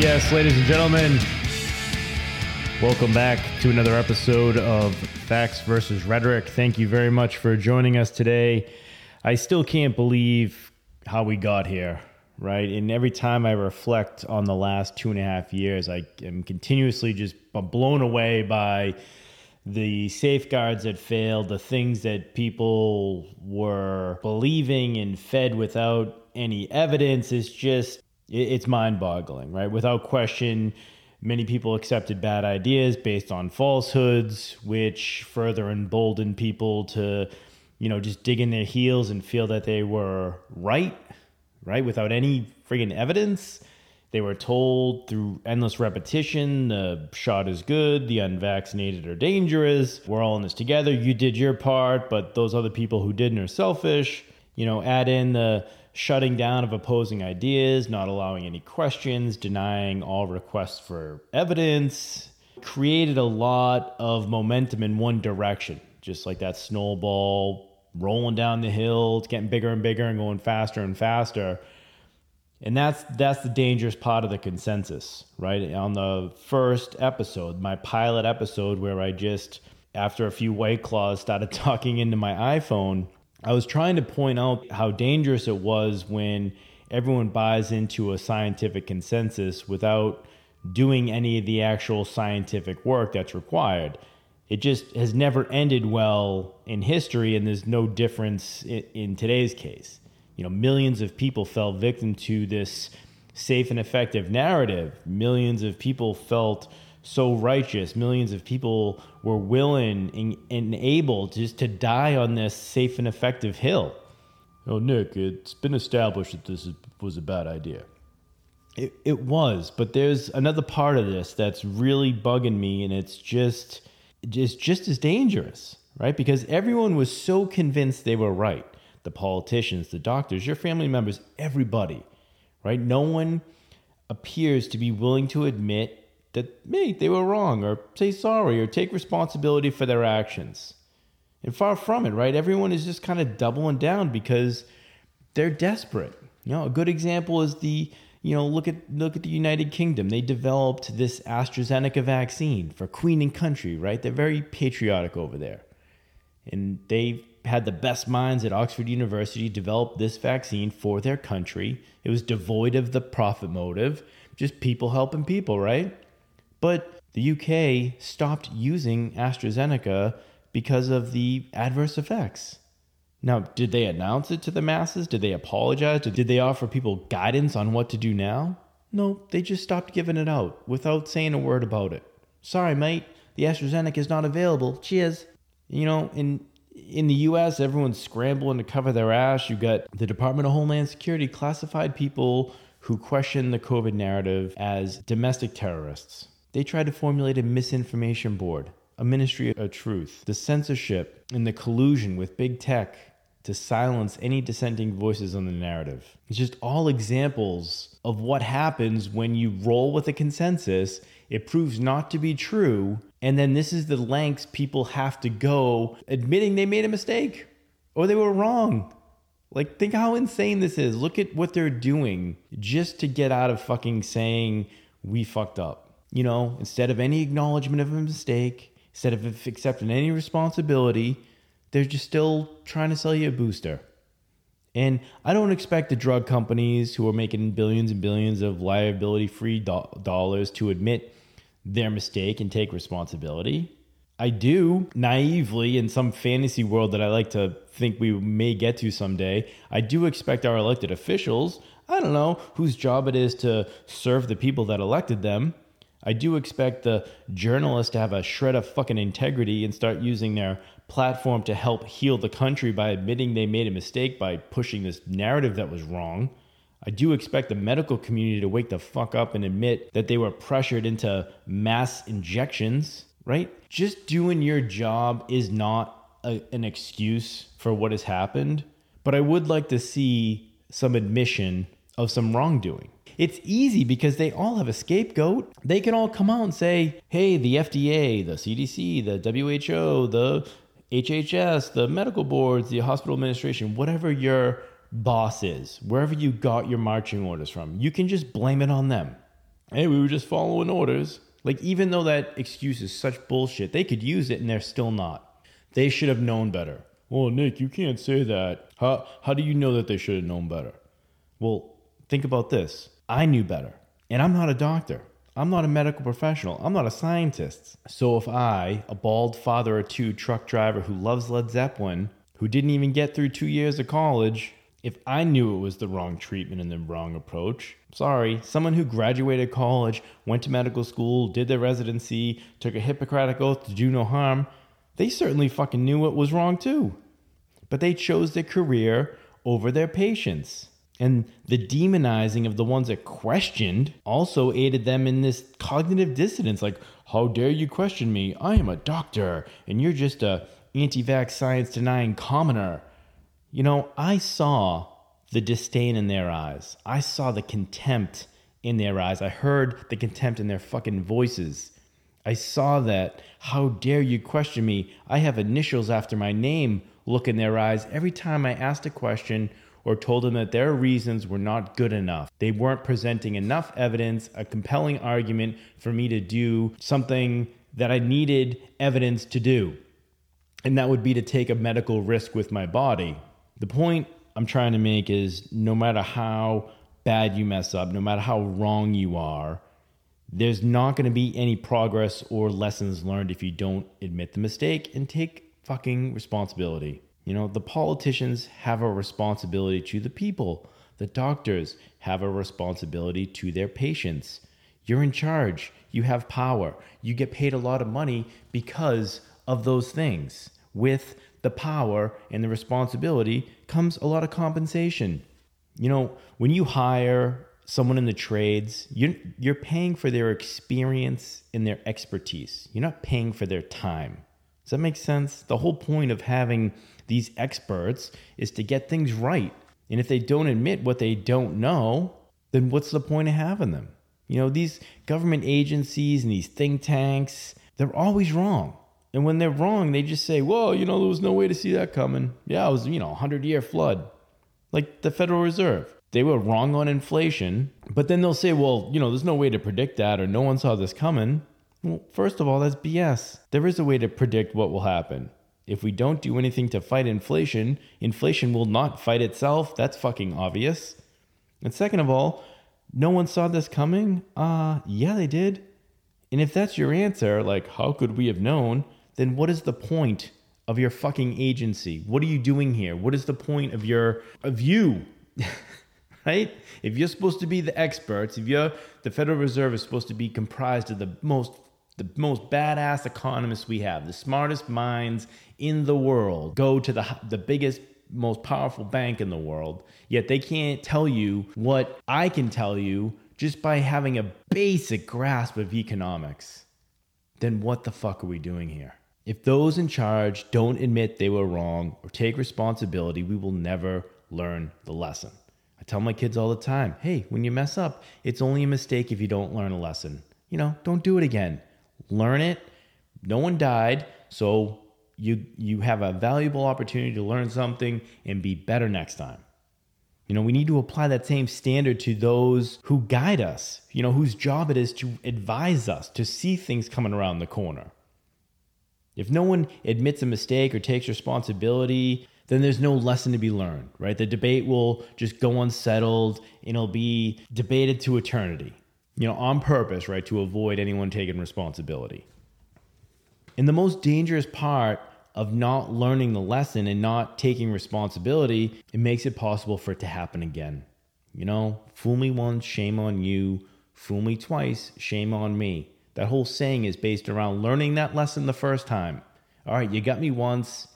Yes, ladies and gentlemen, welcome back to another episode of Facts versus Rhetoric. Thank you very much for joining us today. I still can't believe how we got here, right? And every time I reflect on the last 2.5 years, I am continuously just blown away by the safeguards that failed, the things that people were believing and fed without any evidence. It's just, it's mind-boggling, right? Without question, many people accepted bad ideas based on falsehoods, which further emboldened people to, you know, just dig in their heels and feel that they were right? Without any friggin' evidence. They were told through endless repetition, the shot is good, the unvaccinated are dangerous, we're all in this together, you did your part, but those other people who didn't are selfish. You know, add in the shutting down of opposing ideas, not allowing any questions, denying all requests for evidence, created a lot of momentum in one direction, just like that snowball rolling down the hill, getting bigger and bigger and going faster and faster. And that's the dangerous part of the consensus, right? On the first episode, my pilot episode, where I just, after a few White Claws, started talking into my iPhone, I was trying to point out how dangerous it was when everyone buys into a scientific consensus without doing any of the actual scientific work that's required. It just has never ended well in history, and there's no difference in today's case. You know, millions of people fell victim to this safe and effective narrative. Millions of people felt so righteous. Millions of people were willing and able just to die on this safe and effective hill. Oh, Nick, it's been established that this was a bad idea. It was, but there's another part of this that's really bugging me, and it's just as dangerous, right? Because everyone was so convinced they were right. The politicians, the doctors, your family members, everybody, right? No one appears to be willing to admit that, hey, they were wrong, or say sorry, or take responsibility for their actions. And far from it, right? Everyone is just kind of doubling down because they're desperate. You know, a good example is look at the United Kingdom. They developed this AstraZeneca vaccine for Queen and Country, right? They're very patriotic over there. And they've had the best minds at Oxford University develop this vaccine for their country. It was devoid of the profit motive, just people helping people, right? But the UK stopped using AstraZeneca because of the adverse effects. Now, did they announce it to the masses? Did they apologize? Did they offer people guidance on what to do now? No, they just stopped giving it out without saying a word about it. Sorry, mate, the AstraZeneca is not available. Cheers. You know, in the U.S., everyone's scrambling to cover their ass. You got the Department of Homeland Security classified people who question the COVID narrative as domestic terrorists. They tried to formulate a misinformation board, a ministry of truth, the censorship and the collusion with big tech to silence any dissenting voices on the narrative. It's just all examples of what happens when you roll with a consensus. It proves not to be true. And then this is the lengths people have to go admitting they made a mistake or they were wrong. Like, think how insane this is. Look at what they're doing just to get out of fucking saying we fucked up. You know, instead of any acknowledgement of a mistake, instead of accepting any responsibility, they're just still trying to sell you a booster. And I don't expect the drug companies who are making billions and billions of liability-free dollars to admit their mistake and take responsibility. I do, naively, in some fantasy world that I like to think we may get to someday, I do expect our elected officials, I don't know whose job it is to serve the people that elected them. I do expect the journalists to have a shred of fucking integrity and start using their platform to help heal the country by admitting they made a mistake by pushing this narrative that was wrong. I do expect the medical community to wake the fuck up and admit that they were pressured into mass injections, right? Just doing your job is not an excuse for what has happened, but I would like to see some admission of some wrongdoing. It's easy because they all have a scapegoat. They can all come out and say, hey, the FDA, the CDC, the WHO, the HHS, the medical boards, the hospital administration, whatever your boss is, wherever you got your marching orders from, you can just blame it on them. hey, we were just following orders. Like, even though that excuse is such bullshit, they could use it and they're still not. They should have known better. Well, Nick, you can't say that. How do you know that they should have known better? Well, think about this. I knew better. And I'm not a doctor. I'm not a medical professional. I'm not a scientist. So if I, a bald father of two truck driver who loves Led Zeppelin, who didn't even get through 2 years of college, if I knew it was the wrong treatment and the wrong approach, sorry, someone who graduated college, went to medical school, did their residency, took a Hippocratic oath to do no harm, they certainly fucking knew what was wrong too. But they chose their career over their patients. And the demonizing of the ones that questioned also aided them in this cognitive dissonance. Like, how dare you question me? I am a doctor, and you're just a anti-vax science-denying commoner. You know, I saw the disdain in their eyes. I saw the contempt in their eyes. I heard the contempt in their fucking voices. I saw that, how dare you question me? I have initials after my name look in their eyes every time I asked a question or told them that their reasons were not good enough. They weren't presenting enough evidence, a compelling argument for me to do something that I needed evidence to do. And that would be to take a medical risk with my body. The point I'm trying to make is no matter how bad you mess up, no matter how wrong you are, there's not going to be any progress or lessons learned if you don't admit the mistake and take fucking responsibility. You know, the politicians have a responsibility to the people. The doctors have a responsibility to their patients. You're in charge. You have power. You get paid a lot of money because of those things. With the power and the responsibility comes a lot of compensation. You know, when you hire someone in the trades, you're paying for their experience and their expertise. You're not paying for their time. Does that make sense? The whole point of having these experts is to get things right. And if they don't admit what they don't know, then what's the point of having them? You know, these government agencies and these think tanks, they're always wrong. And when they're wrong, they just say, well, you know, there was no way to see that coming. Yeah, it was, you know, 100-year flood. Like the Federal Reserve. They were wrong on inflation, but then they'll say, well, you know, there's no way to predict that or no one saw this coming. Well, first of all, that's BS. There is a way to predict what will happen. If we don't do anything to fight inflation, inflation will not fight itself. That's fucking obvious. And second of all, no one saw this coming? Yeah, they did. And if that's your answer, like, how could we have known? Then what is the point of your fucking agency? What are you doing here? What is the point of you? Right? If you're supposed to be the experts, if you're the Federal Reserve is supposed to be comprised of the most badass economists we have, the smartest minds in the world, go to the biggest, most powerful bank in the world, yet they can't tell you what I can tell you just by having a basic grasp of economics. Then what the fuck are we doing here? If those in charge don't admit they were wrong or take responsibility, we will never learn the lesson. I tell my kids all the time, hey, when you mess up, it's only a mistake if you don't learn a lesson. You know, don't do it again. Learn it. No one died, so you have a valuable opportunity to learn something and be better next time. You know, we need to apply that same standard to those who guide us, you know, whose job it is to advise us, to see things coming around the corner. If no one admits a mistake or takes responsibility, then there's no lesson to be learned, right? The debate will just go unsettled and it'll be debated to eternity, you know, on purpose, right? To avoid anyone taking responsibility. And the most dangerous part of not learning the lesson and not taking responsibility, it makes it possible for it to happen again. You know, fool me once, shame on you. Fool me twice, shame on me. That whole saying is based around learning that lesson the first time. All right, you got me once.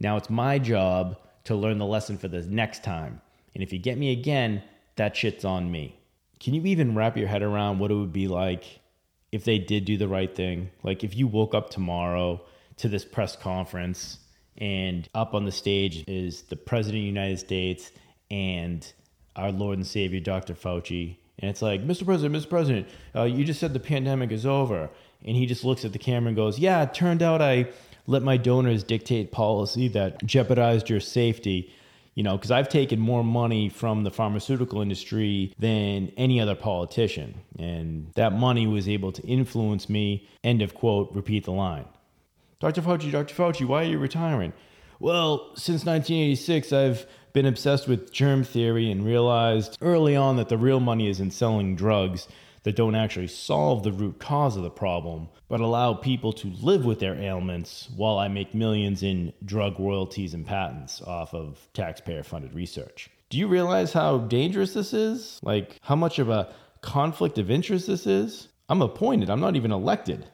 Now it's my job to learn the lesson for the next time. And if you get me again, that shit's on me. Can you even wrap your head around what it would be like if they did do the right thing? Like if you woke up tomorrow to this press conference and up on the stage is the President of the United States and our Lord and Savior, Dr. Fauci. And it's like, Mr. President, you just said the pandemic is over. And he just looks at the camera and goes, yeah, it turned out I let my donors dictate policy that jeopardized your safety. you know, because I've taken more money from the pharmaceutical industry than any other politician. And that money was able to influence me, end of quote, repeat the line. Dr. Fauci, why are you retiring? Well, since 1986, I've been obsessed with germ theory and realized early on that the real money is in selling drugs that don't actually solve the root cause of the problem, but allow people to live with their ailments while I make millions in drug royalties and patents off of taxpayer-funded research. Do you realize how dangerous this is? Like, how much of a conflict of interest this is? I'm appointed. I'm not even elected.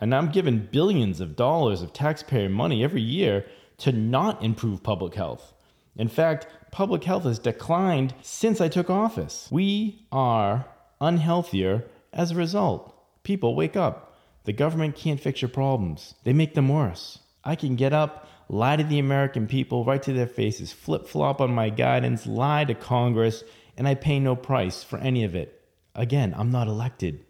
And I'm given billions of dollars of taxpayer money every year to not improve public health. In fact, public health has declined since I took office. We are unhealthier as a result. People, wake up. The government can't fix your problems. They make them worse. I can get up, lie to the American people right to their faces, flip-flop on my guidance, lie to Congress, and I pay no price for any of it. Again, I'm not elected.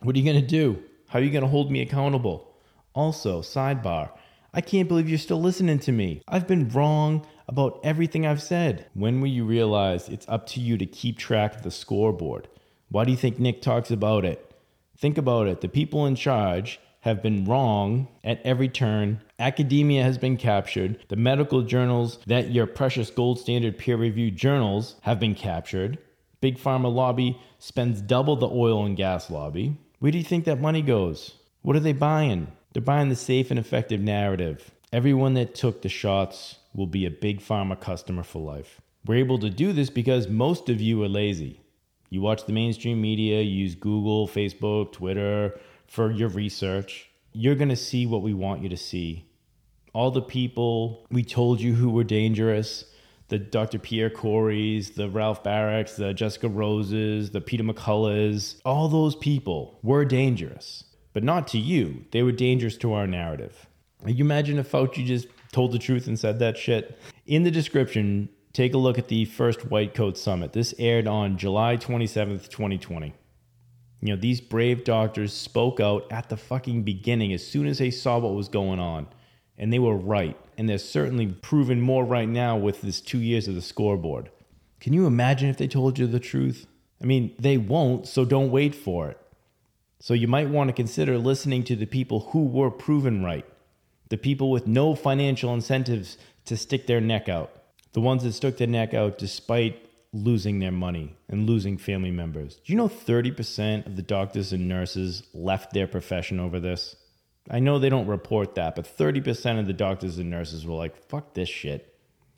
What are you going to do? How are you going to hold me accountable? Also, sidebar, I can't believe you're still listening to me. I've been wrong about everything I've said. When will you realize it's up to you to keep track of the scoreboard? Why do you think Nick talks about it? Think about it. The people in charge have been wrong at every turn. Academia has been captured. The medical journals that your precious gold standard peer-reviewed journals have been captured. Big pharma lobby spends double the oil and gas lobby. Where do you think that money goes? What are they buying? They're buying the safe and effective narrative. Everyone that took the shots will be a big pharma customer for life. We're able to do this because most of you are lazy. You watch the mainstream media, you use Google, Facebook, Twitter for your research. You're going to see what we want you to see. All the people we told you who were dangerous, the Dr. Pierre Coreys, the Ralph Barics, the Jessica Roses, the Peter McCulloughs, all those people were dangerous, but not to you. They were dangerous to our narrative. Can you imagine if Fauci just told the truth and said that shit? In the description, take a look at the first White Coat Summit. This aired on July 27th, 2020. You know, these brave doctors spoke out at the fucking beginning as soon as they saw what was going on. And they were right. And they're certainly proven more right now with this 2 years of the scoreboard. Can you imagine if they told you the truth? I mean, they won't, so don't wait for it. So you might want to consider listening to the people who were proven right. The people with no financial incentives to stick their neck out. The ones that stuck their neck out despite losing their money and losing family members. Do you know 30% of the doctors and nurses left their profession over this? I know they don't report that, but 30% of the doctors and nurses were like, fuck this shit.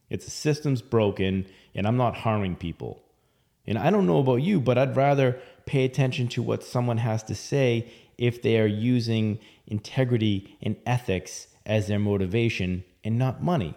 It's the system's broken, and I'm not harming people. And I don't know about you, but I'd rather pay attention to what someone has to say if they are using integrity and ethics as their motivation and not money.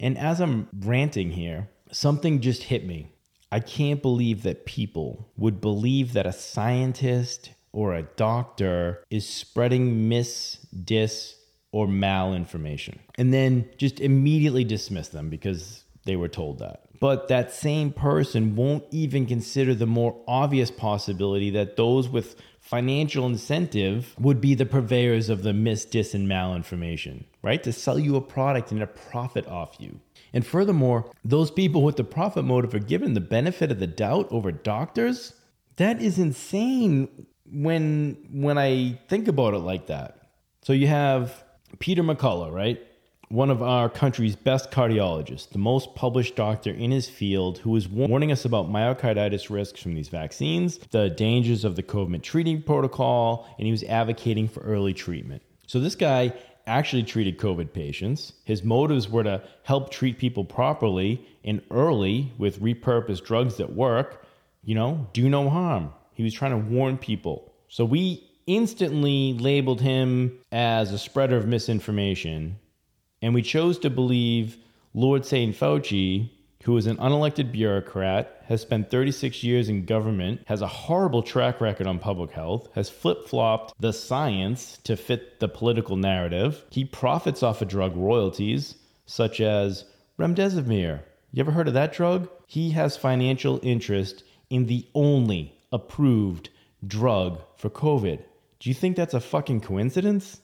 And as I'm ranting here, something just hit me. I can't believe that people would believe that a scientist or a doctor is spreading dis, or malinformation, and then just immediately dismiss them because they were told that. But that same person won't even consider the more obvious possibility that those with financial incentive would be the purveyors of the dis, and malinformation, right? To sell you a product and a profit off you. And furthermore, those people with the profit motive are given the benefit of the doubt over doctors? That is insane. When I think about it like that. So you have Peter McCullough, right? One of our country's best cardiologists, the most published doctor in his field, who is warning us about myocarditis risks from these vaccines, the dangers of the COVID treating protocol, and he was advocating for early treatment. So this guy actually treated COVID patients. His motives were to help treat people properly and early with repurposed drugs that work, you know, do no harm. He was trying to warn people. So we instantly labeled him as a spreader of misinformation. And we chose to believe Lord St. Fauci, who is an unelected bureaucrat, has spent 36 years in government, has a horrible track record on public health, has flip-flopped the science to fit the political narrative. He profits off of drug royalties, such as Remdesivir. You ever heard of that drug? He has financial interest in the only approved drug for COVID. Do you think that's a fucking coincidence?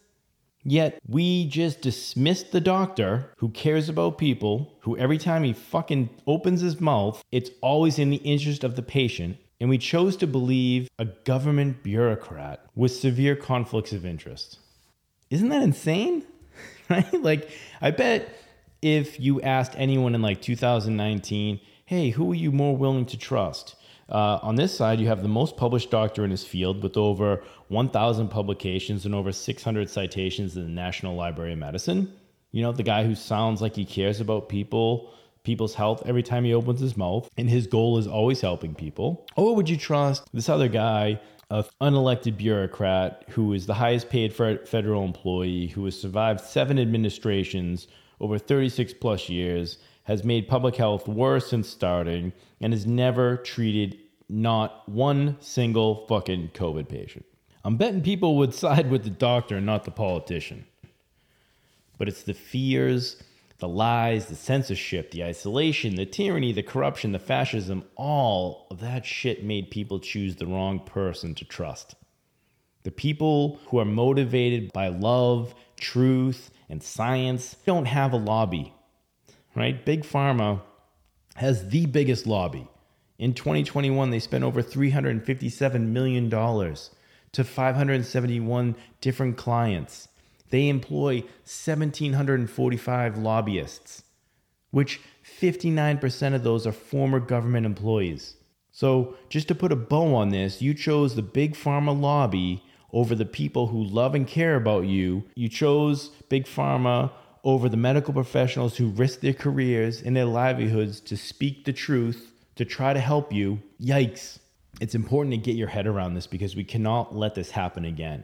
Yet we just dismiss the doctor who cares about people, who every time he fucking opens his mouth, it's always in the interest of the patient. And we chose to believe a government bureaucrat with severe conflicts of interest. Isn't that insane? Right? Like, I bet if you asked anyone in like 2019, hey, who are you more willing to trust? On this side, you have the most published doctor in his field with over 1,000 publications and over 600 citations in the National Library of Medicine. You know, the guy who sounds like he cares about people, people's health every time he opens his mouth, and his goal is always helping people. Or would you trust this other guy, an unelected bureaucrat who is the highest paid federal employee, who has survived 7 administrations over 36 plus years, has made public health worse since starting, and has never treated not one single fucking COVID patient? I'm betting people would side with the doctor and not the politician. But it's the fears, the lies, the censorship, the isolation, the tyranny, the corruption, the fascism, all of that shit made people choose the wrong person to trust. The people who are motivated by love, truth, and science don't have a lobby, right? Big Pharma has the biggest lobby. In 2021, they spent over $357 million to 571 different clients. They employ 1,745 lobbyists, which 59% of those are former government employees. So just to put a bow on this, you chose the Big Pharma lobby over the people who love and care about you. You chose Big Pharma over the medical professionals who risk their careers and their livelihoods to speak the truth, to try to help you. Yikes. It's important to get your head around this because we cannot let this happen again,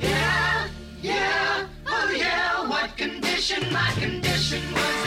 Yeah, yeah, oh yeah, what condition my condition was in.